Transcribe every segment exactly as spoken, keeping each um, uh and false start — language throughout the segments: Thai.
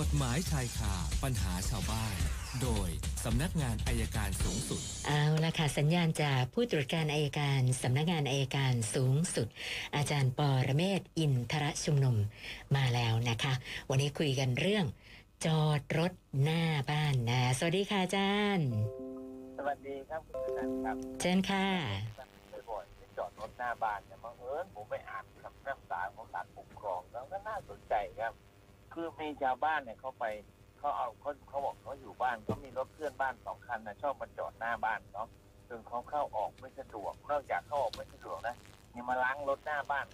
กฎหมายชายคาปัญหาชาวบ้านโดยสำนักงานอัยการสูงสุดเอาละค่ะสัญญาณจากผู้ตรวจการอัยการสำนักงานอัยการสูงสุดอาจารย์ปรเมศวร์อินทรชุมนุมมาแล้วนะคะวันนี้คุยกันเรื่องจอดรถหน้าบ้านนะสวัสดีค่ะอาจารย์สวัสดีครับคุณอาจารย์ครับเชิญค่ะบ่อยๆจอดรถหน้าบ้านเนี่ยบังเอิญผมไปอ่านคำพิพากษาของศาลปกครองแล้วก็น่าสนใจครับคือมีชาวบ้านเนี่ยเขาไปเขาเอาเขาเขาบอกเขาอยู่บ้านเขามีรถเพื่อนบ้านสองคันนะชอบมาจอดหน้าบ้านเนาะจนเขาเข้าออกไม่สะดวกนอกจากเข้าออกไม่สะดวกนะยังมาล้างรถหน้าบ้าน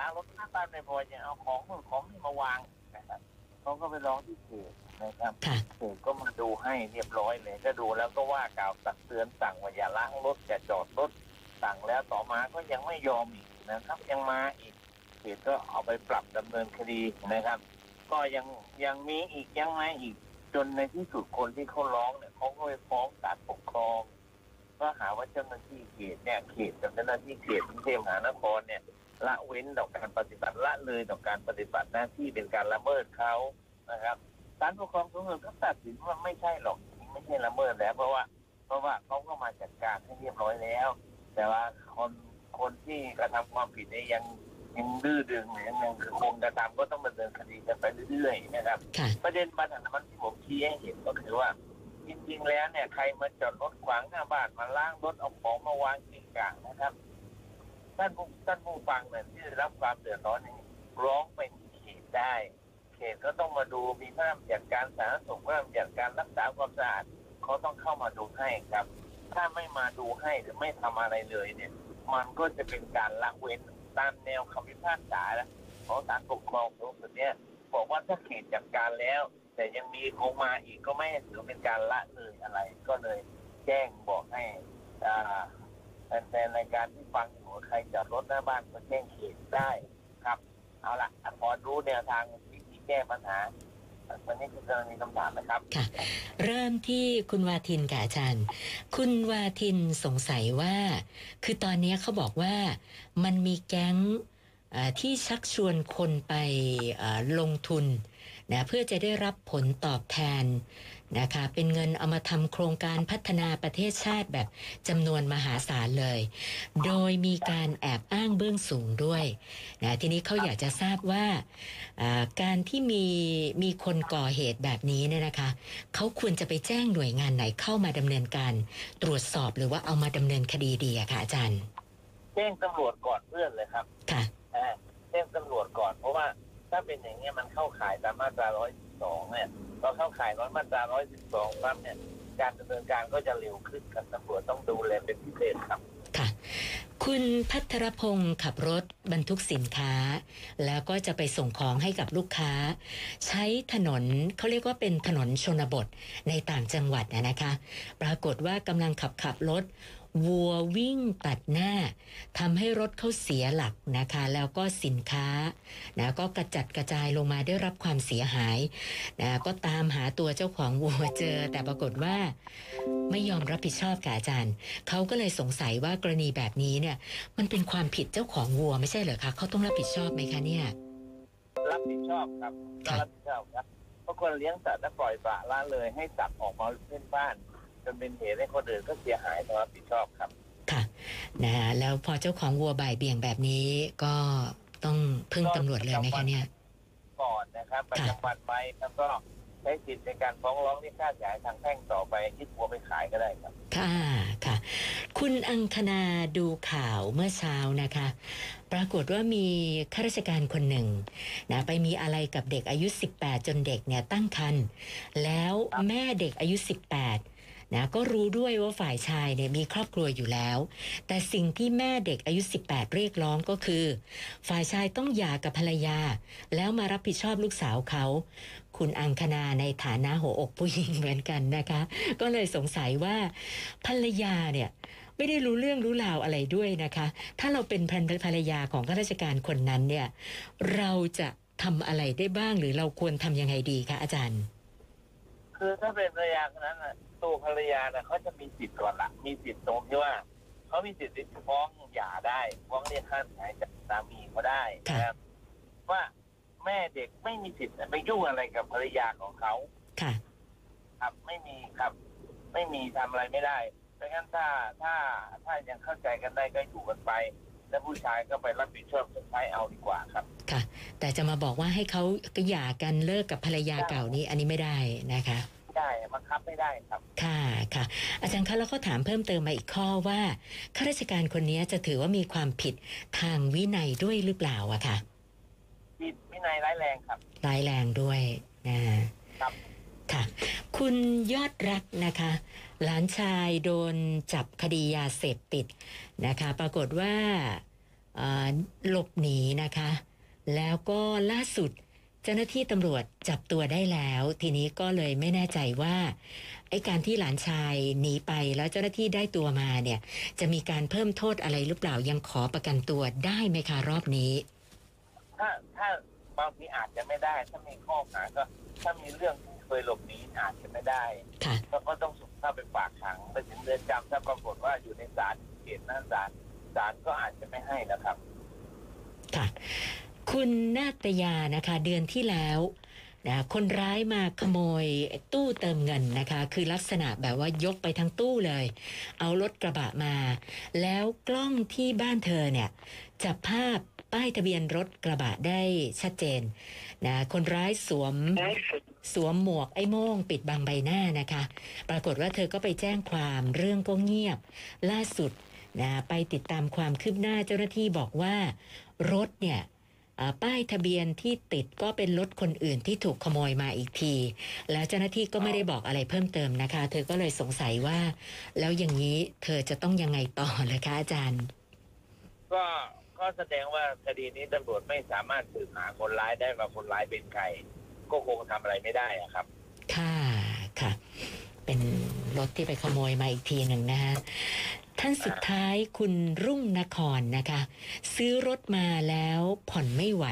ล้างรถหน้าบ้านในบ่อยๆเนี่ยเอาของนู่นของนี่มาวางนะครับเขาก็ไปร้องที่เขตนะครับเขตก็มาดูให้เรียบร้อยเลยก็ดูแล้วก็ว่ากล่าวตักเตือนสั่งว่าอย่าล้างรถอย่าจอดรถสั่งแล้วต่อมาก็ยังไม่ยอมอีกนะครับยังมาอีกเขตก็เอาไปปรับดำเนินคดีนะครับก็ยังยังมีอีกยังมาอีกจนในที่สุดคนที่เขาร้องเนี่ยเขาก็ไปฟ้องศาลปกครองก็หาว่าเจ้าหน้าที่เขตเนี่ยเขตกับเจ้าหน้าที่เขตกรุงเทพมหานครเนี่ยละเว้นต่อการปฏิบัติละเลยต่อการปฏิบัติหน้าที่เป็นการละเมิดเขานะครับศาลปกครองสูงสุดก็ตัดสินว่าไม่ใช่หรอกไม่ใช่ละเมิดแล้วเพราะว่าเพราะว่าเขาก็มาจัดการให้เรียบร้อยแล้วแต่ว่าคนคนที่กระทำความผิดเนี่ยยังยังดื้อดึงยังยังคือคงกระทำก็ต้องดำเนินคดีกันไปเรื่อยๆนะครับประเด็นปัญหาที่ผมชี้ให้เห็นก็คือว่าจริงๆแล้วเนี่ยใครมาจอดรถขวางหน้าบ้านมาล้างรถเอาของมาวางทิ้งกลางนะครับท่านผู้ท่านผู้ฟังเนี่ยที่ได้รับความเดือดร้อนนี้ร้องไปที่เขตได้เขตก็ต้องมาดูมีข้ามจัดการสาธารณสุขข้ามจัดการรักษาความสะอาดเขาต้องเข้ามาดูให้ครับถ้าไม่มาดูให้หรือไม่ทำอะไรเลยเนี่ยมันก็จะเป็นการละเว้นตามแนวคำพิพากษาของศาลปกครองสูงสุดเนี่ยบอกว่าถ้าเขตจัดการแล้วแต่ยังมีคงมาอีกก็ไม่ถือเป็นการละเลยอะไรก็เลยแจ้งบอกให้อ่าแฟนรายการที่ฟังอยู่ใครจอดรถหน้าบ้านก็แจ้งเขตได้ครับเอาล่ะขอรู้แนวทางวิธีแก้ปัญหาวันนี้คุณกำลังมีคำถามนะครับค่ะเริ่มที่คุณวาทินกับอาจารย์คุณวาทินสงสัยว่าคือตอนนี้เขาบอกว่ามันมีแก๊งที่ชักชวนคนไปลงทุนนะเพื่อจะได้รับผลตอบแทนนะคะเป็นเงินเอามาทำโครงการพัฒนาประเทศชาติแบบจำนวนมหาศาลเลยโดยมีการแอบอ้างเบื้องสูงด้วยนะทีนี้เขาอยากจะทราบว่าการที่มีมีคนก่อเหตุแบบนี้เนี่ยนะคะเขาควรจะไปแจ้งหน่วยงานไหนเข้ามาดำเนินการตรวจสอบหรือว่าเอามาดำเนินคดีดีอะค่ะอาจารย์แจ้งตำรวจก่อนเพื่อนเลยครับค่ะแจ้งตำรวจก่อนเพราะว่าถ้าเป็นอย่างเงี้ยมันเข้าข่ายตามมาตราหนึ่งร้อยสิบสองเนี่ยพอเข้าข่ายมาตราหนึ่งร้อยสิบสองปั๊บเนี่ยการดำเนินการก็จะเร็วขึ้นครับตำรวจต้องดูแลเป็นพิเศษครับค่ะคุณพัทรพงศ์ขับรถบรรทุกสินค้าแล้วก็จะไปส่งของให้กับลูกค้าใช้ถนนเขาเรียกว่าเป็นถนนชนบทในต่างจังหวัดนะคะปรากฏว่ากำลังขับขับรถวัววิ่งตัดหน้าทำให้รถเขาเสียหลักนะคะแล้วก็สินค้านะก็กระจัดกระจายลงมาได้รับความเสียหายนะก็ตามหาตัวเจ้าของวัวเจอแต่ปรากฏว่าไม่ยอมรับผิดชอบค่ะอาจารย์เขาก็เลยสงสัยว่ากรณีแบบนี้เนี่ยมันเป็นความผิดเจ้าของวัวไม่ใช่เหรอคะเขาต้องรับผิดชอบไหมคะเนี่ยรับผิดชอบครับรับผิดชอบครับเพราะคนเลี้ยงสัตว์และปล่อยปละละเลยให้สัตว์ออกมาเล่นบ้านจนเป็นเหตุให้คนอื่นก็เสียหายต้องรับผิดชอบครับค่ะนะแล้วพอเจ้าของวัวบ่ายเบี่ยงแบบนี้ก็ต้องพึ่งตำรวจเลยไหมคะเนี่ยก่อนนะครับไปจังหวัดไปแล้วก็ใช้สิทธิ์ในการฟ้องร้องที่ค่าเสียหายทางแพ่งต่อไปยึดวัวไปขายก็ได้ครับค่ะค่ะคุณอังคณาดูข่าวเมื่อเช้านะคะปรากฏว่ามีข้าราชการคนหนึ่งนะไปมีอะไรกับเด็กอายุสิบแปดจนเด็กเนี่ยตั้งครรภ์แล้วแม่เด็กอายุสิบแปดนะก็รู้ด้วยว่าฝ่ายชายเนี่ยมีครอบครัวอยู่แล้วแต่สิ่งที่แม่เด็กอายุสิบแปดเรียกร้องก็คือฝ่ายชายต้องหย่ากับภรรยาแล้วมารับผิดชอบลูกสาวเขาคุณอังคณาในฐานะหัวอกผู้หญิงเหมือนกันนะคะก็เลยสงสัยว่าภรรยาเนี่ยไม่ได้รู้เรื่องรู้ราวอะไรด้วยนะคะถ้าเราเป็นภรรยาของข้าราชการคนนั้นเนี่ยเราจะทำอะไรได้บ้างหรือเราควรทำยังไงดีคะอาจารย์คือถ้าเป็นภรรยาคนนั้นตัวภรรยาเนี่ยเขาจะมีสิทธิ์ก่อนละมีสิทธิ์ตรงที่ว่าเขามีสิทธิ์ที่จะฟ้องหย่าได้ฟ้องเรียกค่าเสียหายจากสามีเขาได้นะครับว่า แม่เด็กไม่มีสิทธิ์ไปยุ่งอะไรกับภรรยาของเขาค่ะครับไม่มีครับไม่มีทำอะไรไม่ได้เพราะงั้นถ้าถ้าถ้ายังเข้าใจกันได้ก็อยู่กันไปแล้วผู้ชายก็ไปรับผิดชอบสุดท้ายเอาดีกว่าครับค่ะแต่จะมาบอกว่าให้เขาหย่ากันเลิกกับภรรยาเก่านี้อันนี้ไม่ได้นะคะได้บังคับไม่ได้ครับค่ะค่ะอาจารย์คะแล้วก็ถามเพิ่มเติมมาอีกข้อว่าข้าราชการคนนี้จะถือว่ามีความผิดทางวินัยด้วยหรือเปล่าอะค่ะผิดวินัยร้ายแรงครับร้ายแรงด้วยนะครับค่ะคุณยอดรักนะคะหลานชายโดนจับคดียาเสพติดนะคะปรากฏว่าหลบหนีนะคะแล้วก็ล่าสุดเจ้าหน้าที่ตำรวจจับตัวได้แล้วทีนี้ก็เลยไม่แน่ใจว่าไอ้การที่หลานชายหนีไปแล้วเจ้าหน้าที่ได้ตัวมาเนี่ยจะมีการเพิ่มโทษอะไรหรือเปล่ายังขอประกันตัวได้ไหมคะรอบนี้ถ้าถ้าบางทีอาจจะไม่ได้ถ้ามีข้อหาก็ถ้ามีเรื่องเคยหลบหนีอาจจะไม่ได้แล้วก็ต้องส่งเข้าไปฝากขังไปถึงเรือนจำถ้าปรากฏว่าอยู่ในศาลเขตนั้นศาลศาลก็อาจจะไม่ให้นะครับค่ะคุณนาตยานะคะเดือนที่แล้วนะคนร้ายมาขโมยตู้เติมเงินนะคะคือลักษณะแบบว่ายกไปทั้งตู้เลยเอารถกระบะมาแล้วกล้องที่บ้านเธอเนี่ยจับภาพป้ายทะเบียนรถกระบะได้ชัดเจนนะคนร้ายสวมสวมหมวกไอ้โม่งปิดบังใบหน้านะคะปรากฏว่าเธอก็ไปแจ้งความเรื่องก็เงียบล่าสุดนะไปติดตามความคืบหน้าเจ้าหน้าที่บอกว่ารถเนี่ยป้ายทะเบียนที่ติดก็เป็นรถคนอื่นที่ถูกขโมยมาอีกทีแล้วเจ้าหน้าที่ก็ไม่ได้บอกอะไรเพิ่มเติมนะคะเธอก็เลยสงสัยว่าแล้วอย่างนี้เธอจะต้องยังไงต่อเลยคะอาจารย์ก็ก็แสดงว่าคดีนี้ตำรวจไม่สามารถสืบหาคนร้ายได้ว่าคนร้ายเป็นใครก็คงทำอะไรไม่ได้อะครับค่ะค่ะเป็นรถที่ไปขโมยมาอีกทีหนึ่งนะฮะท่านสุดท้ายคุณรุ่งนครนะคะซื้อรถมาแล้วผ่อนไม่ไหว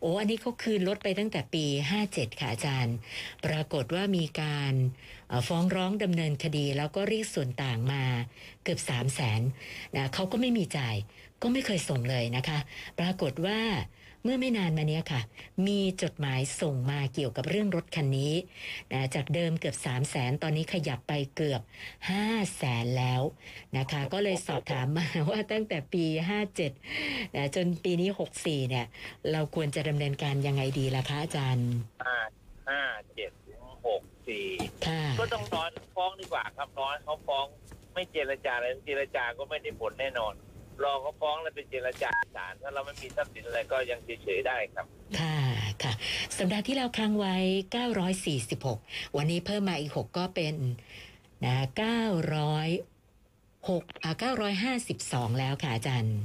โอ้อันนี้เขาคืนรถไปตั้งแต่ปีห้าเจ็ดค่ะอาจารย์ปรากฏว่ามีการฟ้องร้องดำเนินคดีแล้วก็เรียกส่วนต่างมาเกือบ สามแสน นะเขาก็ไม่มีจ่ายก็ไม่เคยส่งเลยนะคะปรากฏว่าเมื่อไม่นานมาเนี้ยค่ะมีจดหมายส่งมาเกี่ยวกับเรื่องรถคันนี้นะจากเดิมเกือบ สามแสน ตอนนี้ขยับไปเกือบ ห้าแสน แล้วนะคะก็เลยสอบถามมาว่าตั้งแต่ปีห้าเจ็ดนะจนปีนี้หกสี่เนี่ยเราควรจะดำเนินการยังไงดีล่ะคะอาจารย์ห้า ห้า เจ็ด หก สี่ก็ต้องร้อนฟ้องดีกว่าครับร้อนเขาฟ้องไม่เจรจาอะไรเจรจาก็ไม่ได้ผลแน่นอนรอเขาฟ้องแล้วเป็นเจรจาศาลถ้าเราไม่มีทรัพย์สินอะไรก็ยังเฉยๆได้ครับค่ะค่ะสัปดาห์ที่เราค้างไว้เก้าร้อยสี่สิบหกวันนี้เพิ่มมาอีกหกก็เป็นนะเก้าร้อยหกอ่าเก้าร้อยห้าสิบสองแล้วค่ะอาจารย์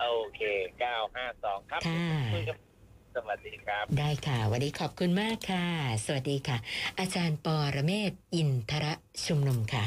โอเคเก้าร้อยห้าสิบสองครับค่ะสวัสดีครับได้ค่ะวันนี้ขอบคุณมากค่ะสวัสดีค่ะอาจารย์ปรเมศวร์อินทรชุมนุมค่ะ